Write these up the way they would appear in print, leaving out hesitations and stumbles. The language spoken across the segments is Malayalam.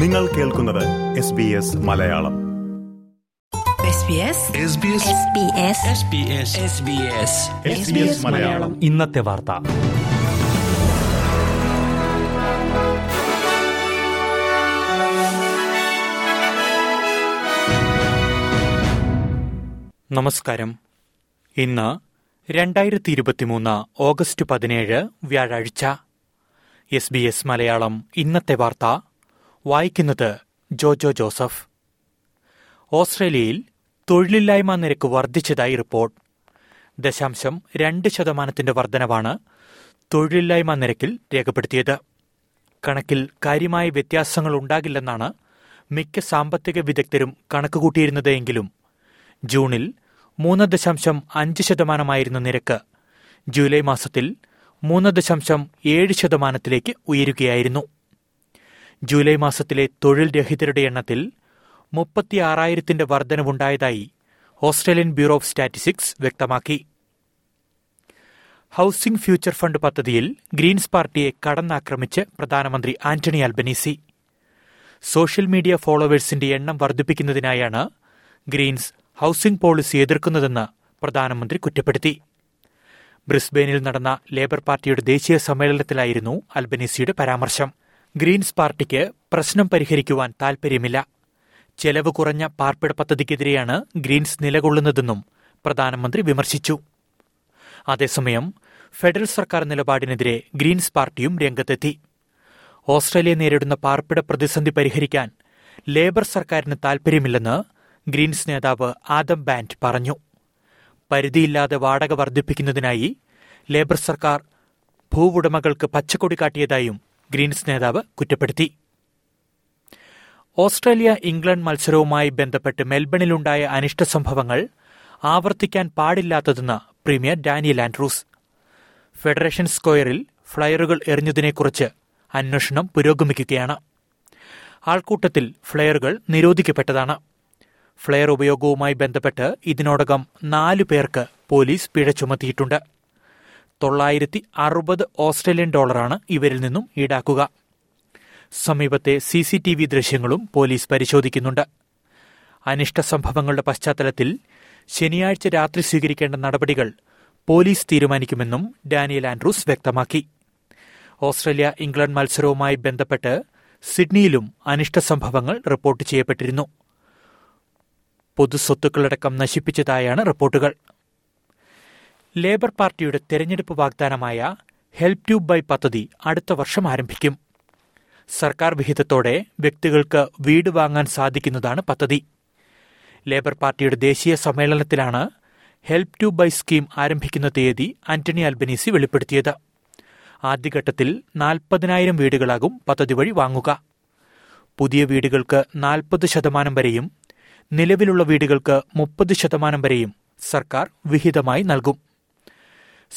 നിങ്ങൾ കേൾക്കുന്നത് SBS മലയാളം. ഇന്നത്തെ വാർത്ത. നമസ്കാരം. ഇന്ന് 2023 ഓഗസ്റ്റ് 17 വ്യാഴാഴ്ച. SBS മലയാളം ഇന്നത്തെ വാർത്ത വായിക്കുന്നത് ജോജോ ജോസഫ്. ഓസ്ട്രേലിയയിൽ തൊഴിലില്ലായ്മ നിരക്ക് വർദ്ധിച്ചതായി റിപ്പോർട്ട്. 0.2% വർധനവാണ് തൊഴിലില്ലായ്മ നിരക്കിൽ രേഖപ്പെടുത്തിയത്. കണക്കിൽ കാര്യമായ വ്യത്യാസങ്ങൾ ഉണ്ടാകില്ലെന്നാണ് മിക്ക സാമ്പത്തിക വിദഗ്ധരും കണക്കുകൂട്ടിയിരുന്നത്. എങ്കിലും ജൂണിൽ 3.5% നിരക്ക് ജൂലൈ മാസത്തിൽ 3.7% ഉയരുകയായിരുന്നു. ജൂലൈ മാസത്തിലെ തൊഴിൽ രഹിതരുടെ എണ്ണത്തിൽ 36,000 വർധനവുണ്ടായതായി ഓസ്ട്രേലിയൻ ബ്യൂറോ ഓഫ് സ്റ്റാറ്റിസ്റ്റിക്സ് വ്യക്തമാക്കി. ഹൌസിംഗ് ഫ്യൂച്ചർ ഫണ്ട് പദ്ധതിയിൽ ഗ്രീൻസ് പാർട്ടിയെ കടന്നാക്രമിച്ച് പ്രധാനമന്ത്രി ആന്റണി അൽബനീസി. സോഷ്യൽ മീഡിയ ഫോളോവേഴ്സിന്റെ എണ്ണം വർദ്ധിപ്പിക്കുന്നതിനായാണ് ഗ്രീൻസ് ഹൌസിംഗ് പോളിസി എതിർക്കുന്നതെന്ന് പ്രധാനമന്ത്രി കുറ്റപ്പെടുത്തി. ബ്രിസ്ബെയിനിൽ നടന്ന ലേബർ പാർട്ടിയുടെ ദേശീയ സമ്മേളനത്തിലായിരുന്നു അൽബനീസിയുടെ പരാമർശം. ഗ്രീൻസ് പാർട്ടിക്ക് പ്രശ്നം പരിഹരിക്കുവാൻ താൽപ്പര്യമില്ല, ചെലവ് കുറഞ്ഞ പാർപ്പിട പദ്ധതിക്കെതിരെയാണ് ഗ്രീൻസ് നിലകൊള്ളുന്നതെന്നും പ്രധാനമന്ത്രി വിമർശിച്ചു. അതേസമയം ഫെഡറൽ സർക്കാർ നിലപാടിനെതിരെ ഗ്രീൻസ് പാർട്ടിയും രംഗത്തെത്തി. ഓസ്ട്രേലിയ നേരിടുന്ന പാർപ്പിട പ്രതിസന്ധി പരിഹരിക്കാൻ ലേബർ സർക്കാരിന് താൽപ്പര്യമില്ലെന്ന് ഗ്രീൻസ് നേതാവ് ആദം ബാൻഡ് പറഞ്ഞു. പരിധിയില്ലാതെ വാടക വർദ്ധിപ്പിക്കുന്നതിനായി ലേബർ സർക്കാർ ഭൂവുടമകൾക്ക് പച്ചക്കൊടി കാട്ടിയതായും ഗ്രീൻസ് നേതാവ് കുറ്റപ്പെടുത്തി. ഓസ്ട്രേലിയ ഇംഗ്ലണ്ട് മത്സരവുമായി ബന്ധപ്പെട്ട് മെൽബണിലുണ്ടായ അനിഷ്ട സംഭവങ്ങൾ ആവർത്തിക്കാൻ പാടില്ലാത്തതെന്ന് പ്രീമിയർ ഡാനിയൽ ആൻഡ്രൂസ്. ഫെഡറേഷൻ സ്ക്വയറിൽ ഫ്ളയറുകൾ എറിഞ്ഞതിനെക്കുറിച്ച് അന്വേഷണം പുരോഗമിക്കുകയാണ്. ആൾക്കൂട്ടത്തിൽ ഫ്ളയറുകൾ നിരോധിക്കപ്പെട്ടതാണ്. ഫ്ളയർ ഉപയോഗവുമായി ബന്ധപ്പെട്ട് ഇതിനോടകം 4 പേർക്ക് പോലീസ് പിഴ ചുമത്തിയിട്ടുണ്ട്. $960 ഇവരിൽ നിന്നും ഈടാക്കുക. സമീപത്തെ CCTV ദൃശ്യങ്ങളും പോലീസ് പരിശോധിക്കുന്നുണ്ട്. അനിഷ്ട സംഭവങ്ങളുടെ പശ്ചാത്തലത്തിൽ ശനിയാഴ്ച രാത്രി സ്വീകരിക്കേണ്ട നടപടികൾ പോലീസ് തീരുമാനിക്കുമെന്നും ഡാനിയൽ ആൻഡ്രൂസ് വ്യക്തമാക്കി. ഓസ്ട്രേലിയ ഇംഗ്ലണ്ട് മത്സരവുമായി ബന്ധപ്പെട്ട് സിഡ്നിയിലും അനിഷ്ട സംഭവങ്ങൾ റിപ്പോർട്ട് ചെയ്യപ്പെട്ടിരുന്നു. പൊതുസ്വത്തുക്കളടക്കം നശിപ്പിച്ചതായാണ് റിപ്പോർട്ടുകൾ. ലേബർ പാർട്ടിയുടെ തെരഞ്ഞെടുപ്പ് വാഗ്ദാനമായ ഹെൽപ് ടു ബൈ പദ്ധതി അടുത്ത വർഷം ആരംഭിക്കും. സർക്കാർ വിഹിതത്തോടെ വ്യക്തികൾക്ക് വീട് വാങ്ങാൻ സാധിക്കുന്നതാണ് പദ്ധതി. ലേബർ പാർട്ടിയുടെ ദേശീയ സമ്മേളനത്തിലാണ് ഹെൽപ് ടു ബൈ സ്കീം ആരംഭിക്കുന്ന തീയതി ആന്റണി അൽബനീസി വെളിപ്പെടുത്തിയത്. ആദ്യഘട്ടത്തിൽ 40,000 വീടുകളാകും പദ്ധതി വഴി വാങ്ങുക. പുതിയ വീടുകൾക്ക് 40% വരെയും നിലവിലുള്ള വീടുകൾക്ക് 30% വരെയും സർക്കാർ വിഹിതമായി നൽകും.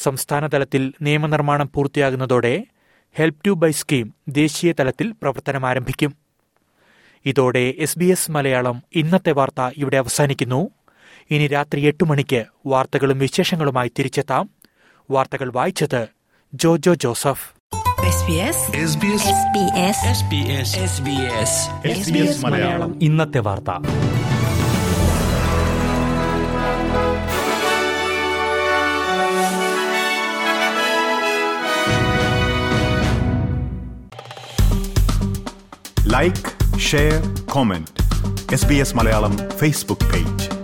സംസ്ഥാനതലത്തിൽ നിയമനിർമ്മാണം പൂർത്തിയാകുന്നതോടെ ഹെൽപ് ടു ബൈ സ്കീം ദേശീയ തലത്തിൽ പ്രവർത്തനമാരംഭിക്കും. ഇതോടെ SBS മലയാളം ഇന്നത്തെ വാർത്ത ഇവിടെ അവസാനിക്കുന്നു. ഇനി രാത്രി 8 മണിക്ക് വാർത്തകളും വിശേഷങ്ങളുമായി തിരിച്ചെത്താം. വാർത്തകൾ വായിച്ചത് ജോജോ ജോസഫ്. ഇന്നത്തെ വാർത്ത. Like, share, comment. SBS Malayalam Facebook page.